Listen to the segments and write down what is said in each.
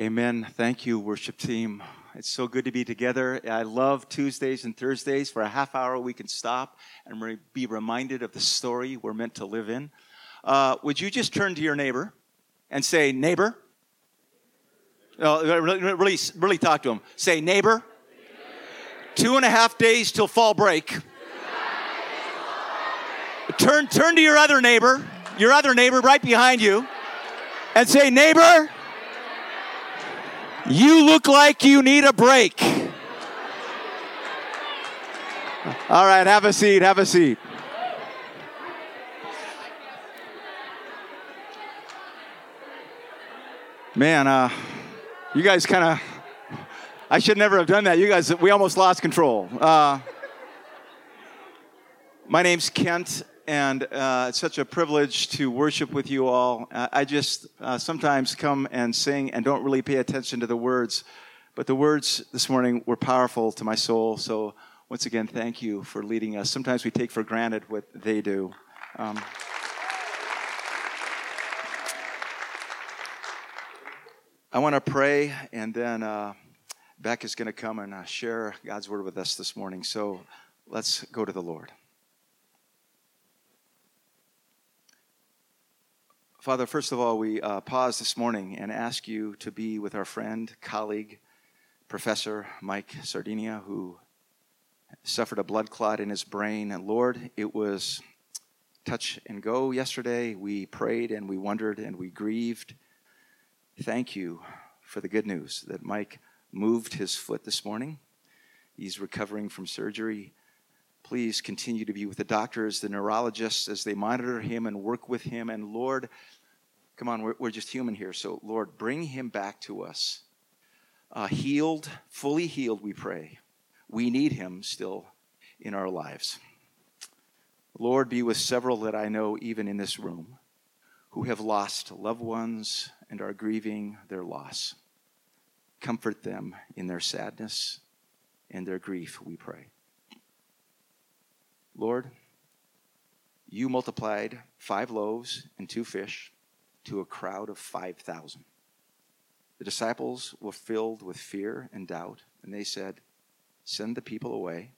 Amen. Thank you, worship team. It's so good to be together. I love Tuesdays and Thursdays. For a half hour, we can stop and be reminded of the story we're meant to live in. Would you just turn to your neighbor and say, neighbor? Really talk to him. Say, neighbor. 2.5 days till fall break. Turn to your other neighbor right behind you, and say, neighbor, you look like you need a break. All right, have a seat. Man, you guys I should never have done that. You guys, we almost lost control. My name's Kent. And it's such a privilege to worship with you all. I just sometimes come and sing and don't really pay attention to the words. But the words this morning were powerful to my soul. So once again, thank you for leading us. Sometimes we take for granted what they do. I want to pray, and then Beck is going to come and share God's word with us this morning. So let's go to the Lord. Father, first of all, we pause this morning and ask you to be with our friend, colleague, Professor Mike Sardinia, who suffered a blood clot in his brain. And Lord, it was touch and go yesterday. We prayed and we wondered and we grieved. Thank you for the good news that Mike moved his foot this morning. He's recovering from surgery. Please continue to be with the doctors, the neurologists, as they monitor him and work with him. And Lord, come on, we're just human here. So, Lord, bring him back to us. Healed, fully healed, we pray. We need him still in our lives. Lord, be with several that I know, even in this room, who have lost loved ones and are grieving their loss. Comfort them in their sadness and their grief, we pray. Lord, you multiplied 5 loaves and 2 fish to a crowd of 5,000. The disciples were filled with fear and doubt, and they said, send the people away.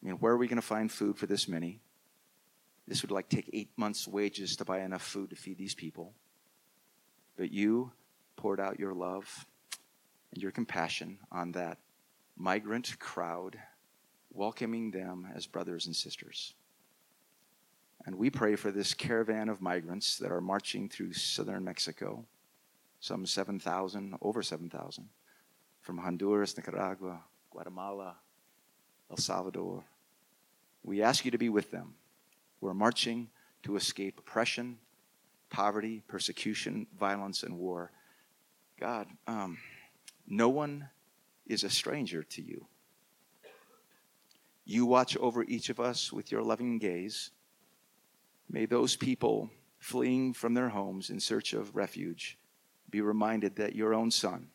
Where are we going to find food for this many? This would take 8 months' wages to buy enough food to feed these people. But you poured out your love and your compassion on that migrant crowd, welcoming them as brothers and sisters. And we pray for this caravan of migrants that are marching through southern Mexico, some 7,000, over 7,000, from Honduras, Nicaragua, Guatemala, El Salvador. We ask you to be with them. We're marching to escape oppression, poverty, persecution, violence, and war. God, no one is a stranger to you. You watch over each of us with your loving gaze. May those people fleeing from their homes in search of refuge be reminded that your own son,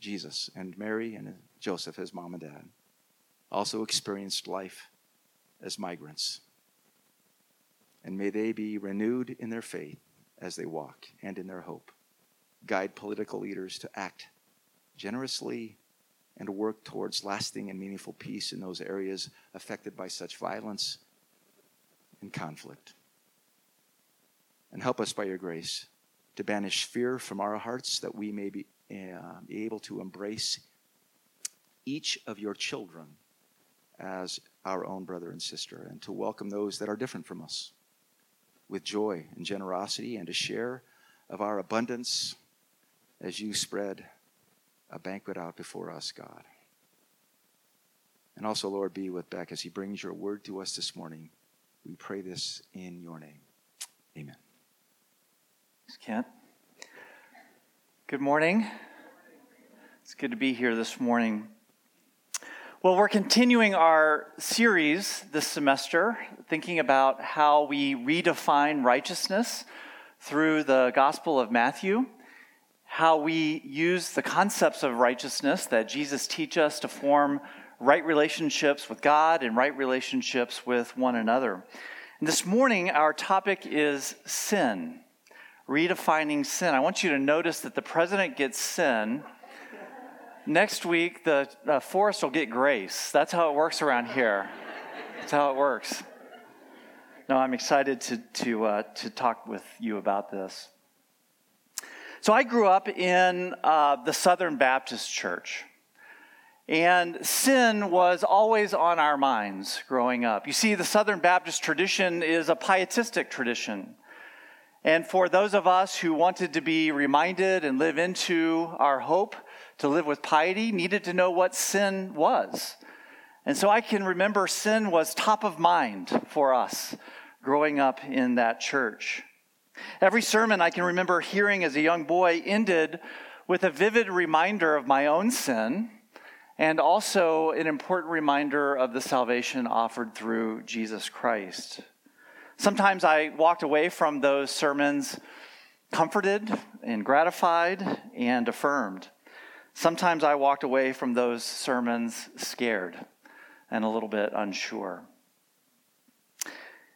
Jesus, and Mary and Joseph, his mom and dad, also experienced life as migrants. And may they be renewed in their faith as they walk and in their hope. Guide political leaders to act generously and work towards lasting and meaningful peace in those areas affected by such violence and conflict. And help us by your grace to banish fear from our hearts, that we may be able to embrace each of your children as our own brother and sister, and to welcome those that are different from us with joy and generosity, and to share of our abundance as you spread a banquet out before us, God. And also, Lord, be with Beck as he brings your word to us this morning. We pray this in your name. Amen. Thanks, Kent. Good morning. It's good to be here this morning. Well, we're continuing our series this semester, thinking about how we redefine righteousness through the Gospel of Matthew, how we use the concepts of righteousness that Jesus teaches us to form right relationships with God and right relationships with one another. And this morning, our topic is sin, redefining sin. I want you to notice that the president gets sin. Next week, the forest will get grace. That's how it works around here. That's how it works. No, I'm excited to talk with you about this. So I grew up in the Southern Baptist Church. And sin was always on our minds growing up. You see, the Southern Baptist tradition is a pietistic tradition. And for those of us who wanted to be reminded and live into our hope to live with piety, needed to know what sin was. And so I can remember sin was top of mind for us growing up in that church. Every sermon I can remember hearing as a young boy ended with a vivid reminder of my own sin, and also an important reminder of the salvation offered through Jesus Christ. Sometimes I walked away from those sermons comforted and gratified and affirmed. Sometimes I walked away from those sermons scared and a little bit unsure.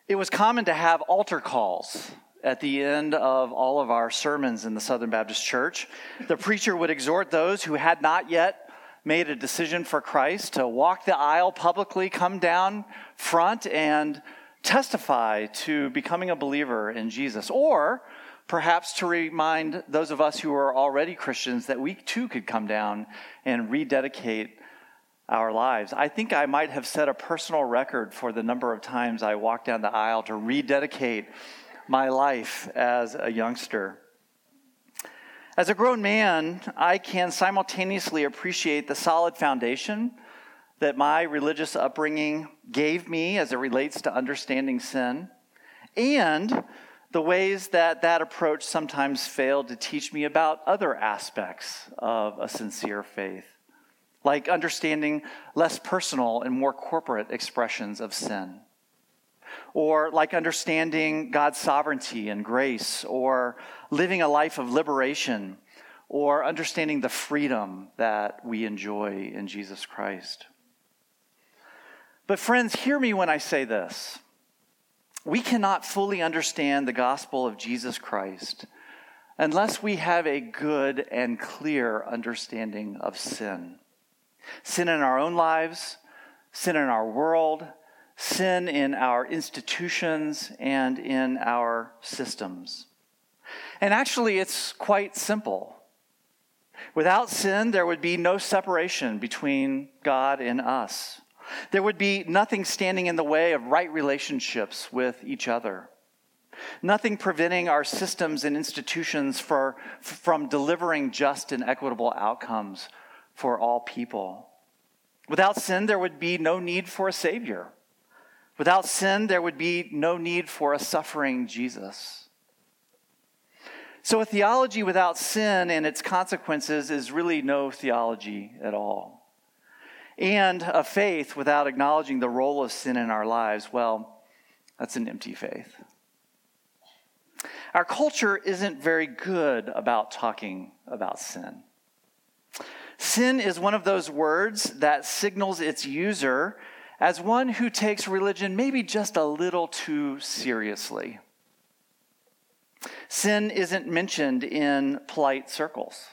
It was common to have altar calls at the end of all of our sermons in the Southern Baptist Church. The preacher would exhort those who had not yet made a decision for Christ to walk the aisle publicly, come down front, and testify to becoming a believer in Jesus. Or perhaps to remind those of us who are already Christians that we too could come down and rededicate our lives. I think I might have set a personal record for the number of times I walked down the aisle to rededicate my life as a youngster. As a grown man, I can simultaneously appreciate the solid foundation that my religious upbringing gave me as it relates to understanding sin, and the ways that that approach sometimes failed to teach me about other aspects of a sincere faith, like understanding less personal and more corporate expressions of sin, or like understanding God's sovereignty and grace, or living a life of liberation, or understanding the freedom that we enjoy in Jesus Christ. But friends, hear me when I say this. We cannot fully understand the gospel of Jesus Christ unless we have a good and clear understanding of sin. Sin in our own lives, sin in our world, sin in our institutions and in our systems. And actually, it's quite simple. Without sin, there would be no separation between God and us. There would be nothing standing in the way of right relationships with each other. Nothing preventing our systems and institutions from delivering just and equitable outcomes for all people. Without sin, there would be no need for a Savior. Without sin, there would be no need for a suffering Jesus. So a theology without sin and its consequences is really no theology at all. And a faith without acknowledging the role of sin in our lives, well, that's an empty faith. Our culture isn't very good about talking about sin. Sin is one of those words that signals its user as one who takes religion maybe just a little too seriously. Sin isn't mentioned in polite circles.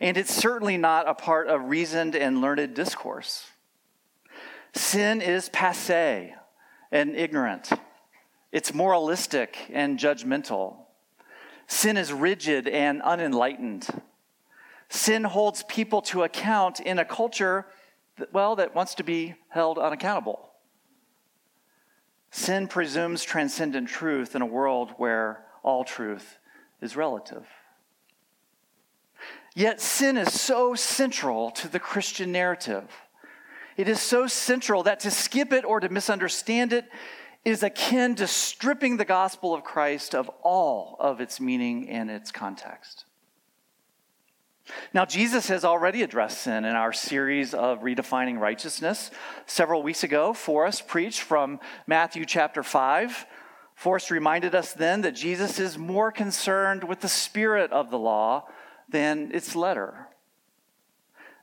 And it's certainly not a part of reasoned and learned discourse. Sin is passé and ignorant. It's moralistic and judgmental. Sin is rigid and unenlightened. Sin holds people to account in a culture that wants to be held unaccountable. Sin presumes transcendent truth in a world where all truth is relative. Yet sin is so central to the Christian narrative. It is so central that to skip it or to misunderstand it is akin to stripping the gospel of Christ of all of its meaning and its context. Now, Jesus has already addressed sin in our series of Redefining Righteousness. Several weeks ago, Forrest preached from Matthew chapter 5. Forrest reminded us then that Jesus is more concerned with the spirit of the law than its letter.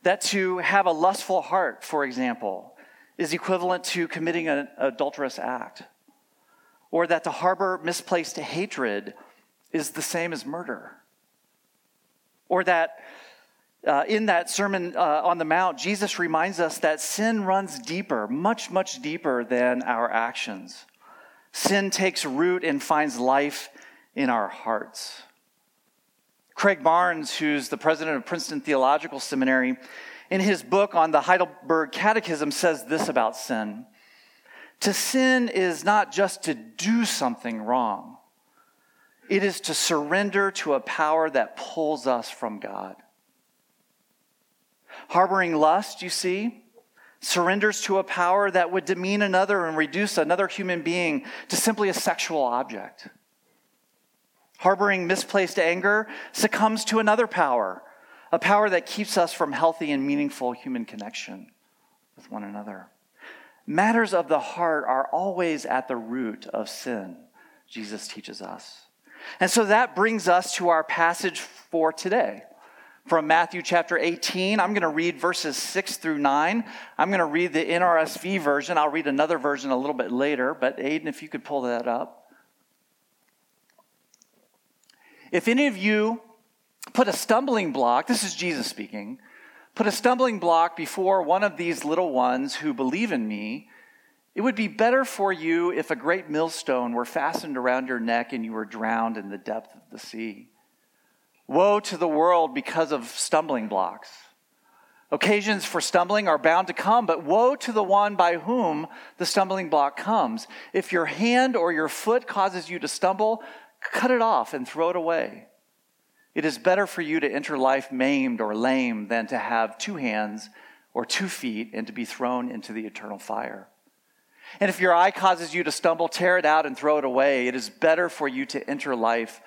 That to have a lustful heart, for example, is equivalent to committing an adulterous act. Or that to harbor misplaced hatred is the same as murder. Or that in that Sermon on the Mount, Jesus reminds us that sin runs deeper, much, much deeper than our actions. Sin takes root and finds life in our hearts. Craig Barnes, who's the president of Princeton Theological Seminary, in his book on the Heidelberg Catechism says this about sin. To sin is not just to do something wrong. It is to surrender to a power that pulls us from God. Harboring lust, you see, surrenders to a power that would demean another and reduce another human being to simply a sexual object. Harboring misplaced anger succumbs to another power, a power that keeps us from healthy and meaningful human connection with one another. Matters of the heart are always at the root of sin, Jesus teaches us. And so that brings us to our passage for today. From Matthew chapter 18, I'm going to read verses 6 through 9. I'm going to read the NRSV version. I'll read another version a little bit later, but Aiden, if you could pull that up. If any of you put a stumbling block, this is Jesus speaking, put a stumbling block before one of these little ones who believe in me, it would be better for you if a great millstone were fastened around your neck and you were drowned in the depth of the sea. Woe to the world because of stumbling blocks. Occasions for stumbling are bound to come, but woe to the one by whom the stumbling block comes. If your hand or your foot causes you to stumble, cut it off and throw it away. It is better for you to enter life maimed or lame than to have two hands or 2 feet and to be thrown into the eternal fire. And if your eye causes you to stumble, tear it out and throw it away. It is better for you to enter life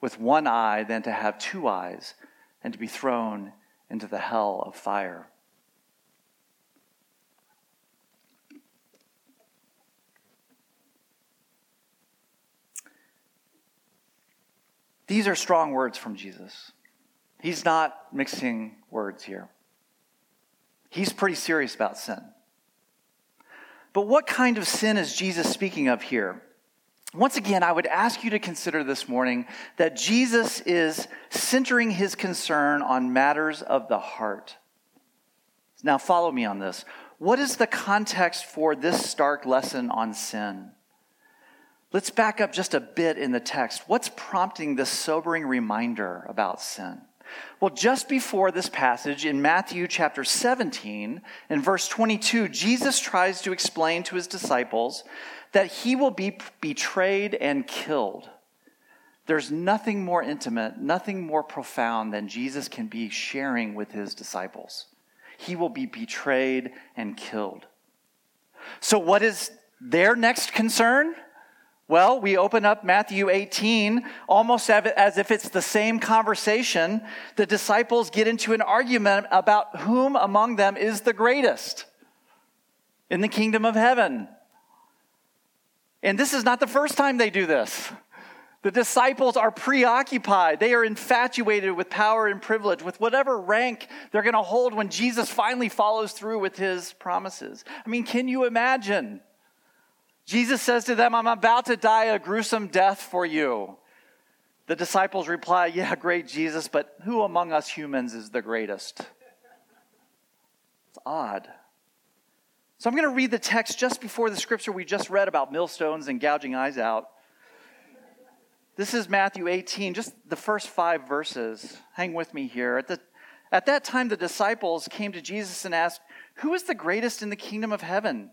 with one eye than to have two eyes and to be thrown into the hell of fire. These are strong words from Jesus. He's not mixing words here. He's pretty serious about sin. But what kind of sin is Jesus speaking of here? Once again, I would ask you to consider this morning that Jesus is centering his concern on matters of the heart. Now follow me on this. What is the context for this stark lesson on sin? Let's back up just a bit in the text. What's prompting this sobering reminder about sin? Well, just before this passage in Matthew chapter 17 and verse 22, Jesus tries to explain to his disciples that he will be betrayed and killed. There's nothing more intimate, nothing more profound than Jesus can be sharing with his disciples. He will be betrayed and killed. So what is their next concern? Well, we open up Matthew 18, almost as if it's the same conversation. The disciples get into an argument about whom among them is the greatest in the kingdom of heaven. And this is not the first time they do this. The disciples are preoccupied. They are infatuated with power and privilege, with whatever rank they're going to hold when Jesus finally follows through with his promises. I mean, can you imagine? Jesus says to them, I'm about to die a gruesome death for you. The disciples reply, yeah, great Jesus, but who among us humans is the greatest? It's odd. So I'm going to read the text just before the scripture we just read about millstones and gouging eyes out. This is Matthew 18, just the first 5 verses. Hang with me here. At that time, the disciples came to Jesus and asked, who is the greatest in the kingdom of heaven?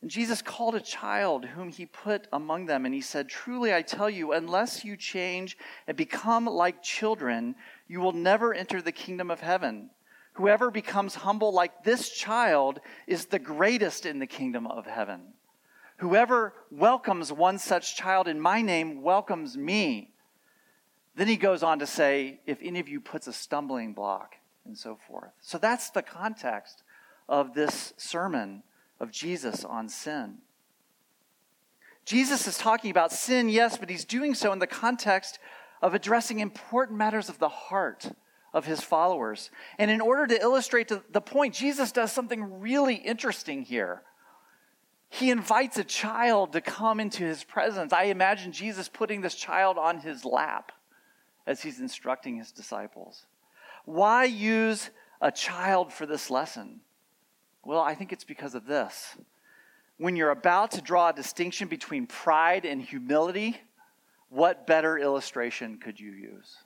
And Jesus called a child whom he put among them, and he said, truly I tell you, unless you change and become like children, you will never enter the kingdom of heaven. Whoever becomes humble like this child is the greatest in the kingdom of heaven. Whoever welcomes one such child in my name welcomes me. Then he goes on to say, if any of you puts a stumbling block, and so forth. So that's the context of this sermon of Jesus on sin. Jesus is talking about sin, yes, but he's doing so in the context of addressing important matters of the heart of his followers. And in order to illustrate the point, Jesus does something really interesting here. He invites a child to come into his presence. I imagine Jesus putting this child on his lap as he's instructing his disciples. Why use a child for this lesson? Well, I think it's because of this. When you're about to draw a distinction between pride and humility, what better illustration could you use?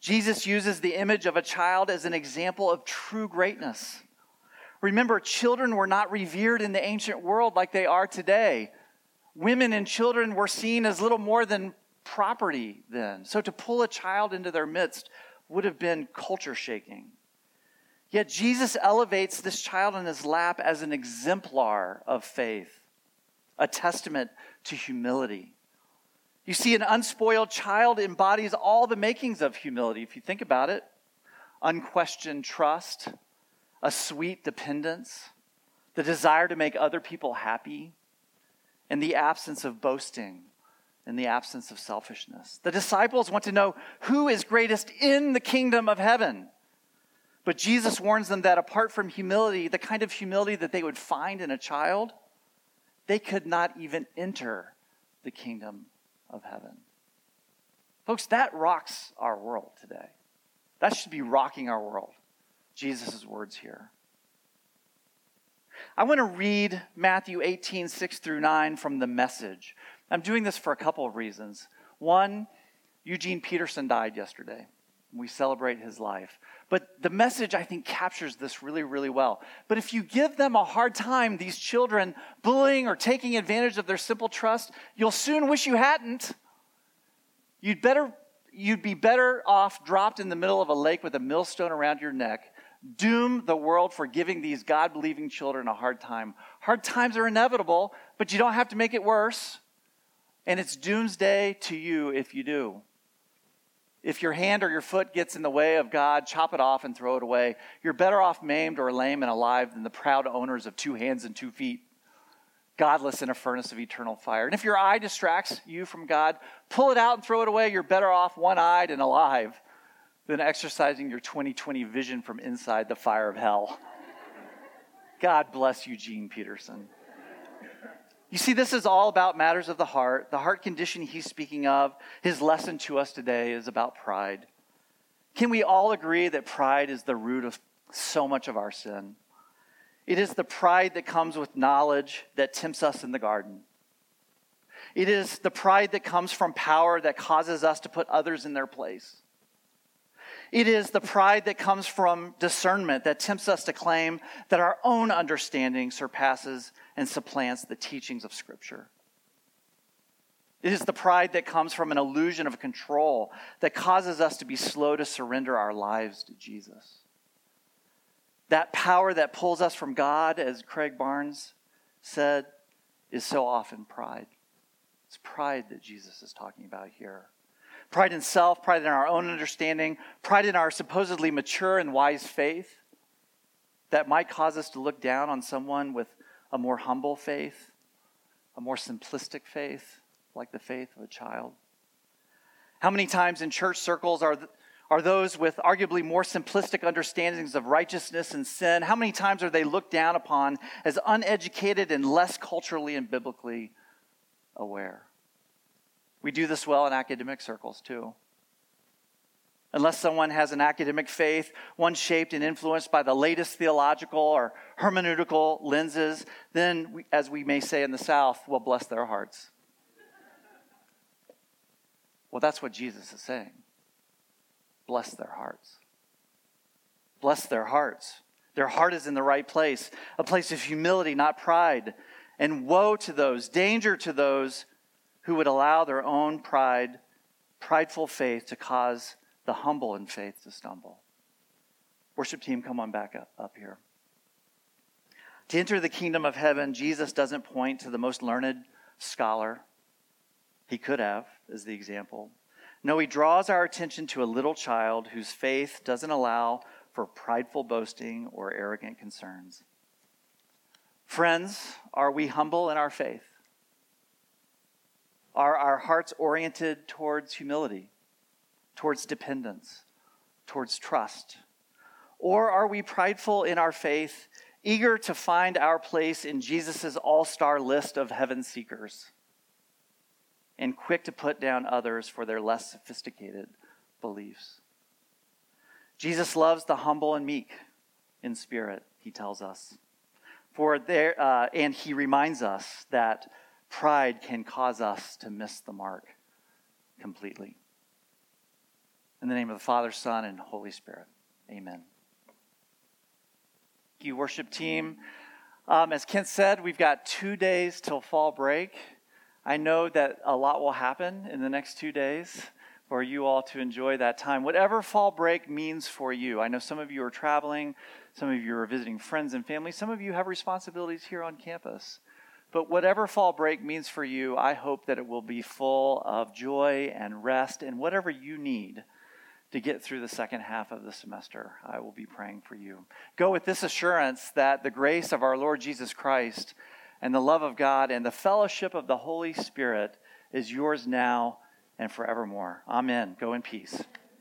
Jesus uses the image of a child as an example of true greatness. Remember, children were not revered in the ancient world like they are today. Women and children were seen as little more than property then. So to pull a child into their midst would have been culture shaking. Yet Jesus elevates this child in his lap as an exemplar of faith, a testament to humility. You see, an unspoiled child embodies all the makings of humility, if you think about it. Unquestioned trust, a sweet dependence, the desire to make other people happy, and the absence of boasting, and the absence of selfishness. The disciples want to know who is greatest in the kingdom of heaven. But Jesus warns them that apart from humility, the kind of humility that they would find in a child, they could not even enter the kingdom of heaven. Folks, that rocks our world today. That should be rocking our world. Jesus' words here. I want to read Matthew 18, 6 through 9 from The Message. I'm doing this for a couple of reasons. One, Eugene Peterson died yesterday. We celebrate his life. But The Message, I think, captures this really, really well. But if you give them a hard time, these children, bullying or taking advantage of their simple trust, you'll soon wish you hadn't. You'd be better off dropped in the middle of a lake with a millstone around your neck. Doom the world for giving these God-believing children a hard time. Hard times are inevitable, but you don't have to make it worse. And it's doomsday to you if you do. If your hand or your foot gets in the way of God, chop it off and throw it away. You're better off maimed or lame and alive than the proud owners of 2 hands and 2 feet, godless in a furnace of eternal fire. And if your eye distracts you from God, pull it out and throw it away. You're better off one-eyed and alive than exercising your 20/20 vision from inside the fire of hell. God bless Eugene Peterson. You see, this is all about matters of the heart. The heart condition he's speaking of, his lesson to us today, is about pride. Can we all agree that pride is the root of so much of our sin? It is the pride that comes with knowledge that tempts us in the garden. It is the pride that comes from power that causes us to put others in their place. It is the pride that comes from discernment that tempts us to claim that our own understanding surpasses and supplants the teachings of Scripture. It is the pride that comes from an illusion of control that causes us to be slow to surrender our lives to Jesus. That power that pulls us from God, as Craig Barnes said, is so often pride. It's pride that Jesus is talking about here. Pride in self, pride in our own understanding, pride in our supposedly mature and wise faith that might cause us to look down on someone with a more humble faith, a more simplistic faith, like the faith of a child. How many times in church circles are those with arguably more simplistic understandings of righteousness and sin, how many times are they looked down upon as uneducated and less culturally and biblically aware? We do this well in academic circles too. Unless someone has an academic faith, one shaped and influenced by the latest theological or hermeneutical lenses, then, as we may say in the South, well, bless their hearts. Well, that's what Jesus is saying. Bless their hearts. Bless their hearts. Their heart is in the right place, a place of humility, not pride. And woe to those, danger to those who would allow their own prideful faith to cause the humble in faith to stumble. Worship team, come on back up here. To enter the kingdom of heaven, Jesus doesn't point to the most learned scholar. He could have, as the example. No, he draws our attention to a little child whose faith doesn't allow for prideful boasting or arrogant concerns. Friends, are we humble in our faith? Are our hearts oriented towards humility, towards dependence, towards trust? Or are we prideful in our faith eager to find our place in Jesus' all-star list of heaven seekers, and quick to put down others for their less sophisticated beliefs. Jesus loves the humble and meek in spirit, he tells us. And he reminds us that pride can cause us to miss the mark completely. In the name of the Father, Son, and Holy Spirit, amen. Thank you, worship team. As Kent said, we've got 2 days till fall break. I know that a lot will happen in the next 2 days for you all to enjoy that time. Whatever fall break means for you. I know some of you are traveling, some of you are visiting friends and family, some of you have responsibilities here on campus. But whatever fall break means for you, I hope that it will be full of joy and rest and whatever you need to get through the second half of the semester. I will be praying for you. Go with this assurance that the grace of our Lord Jesus Christ and the love of God and the fellowship of the Holy Spirit is yours now and forevermore. Amen. Go in peace.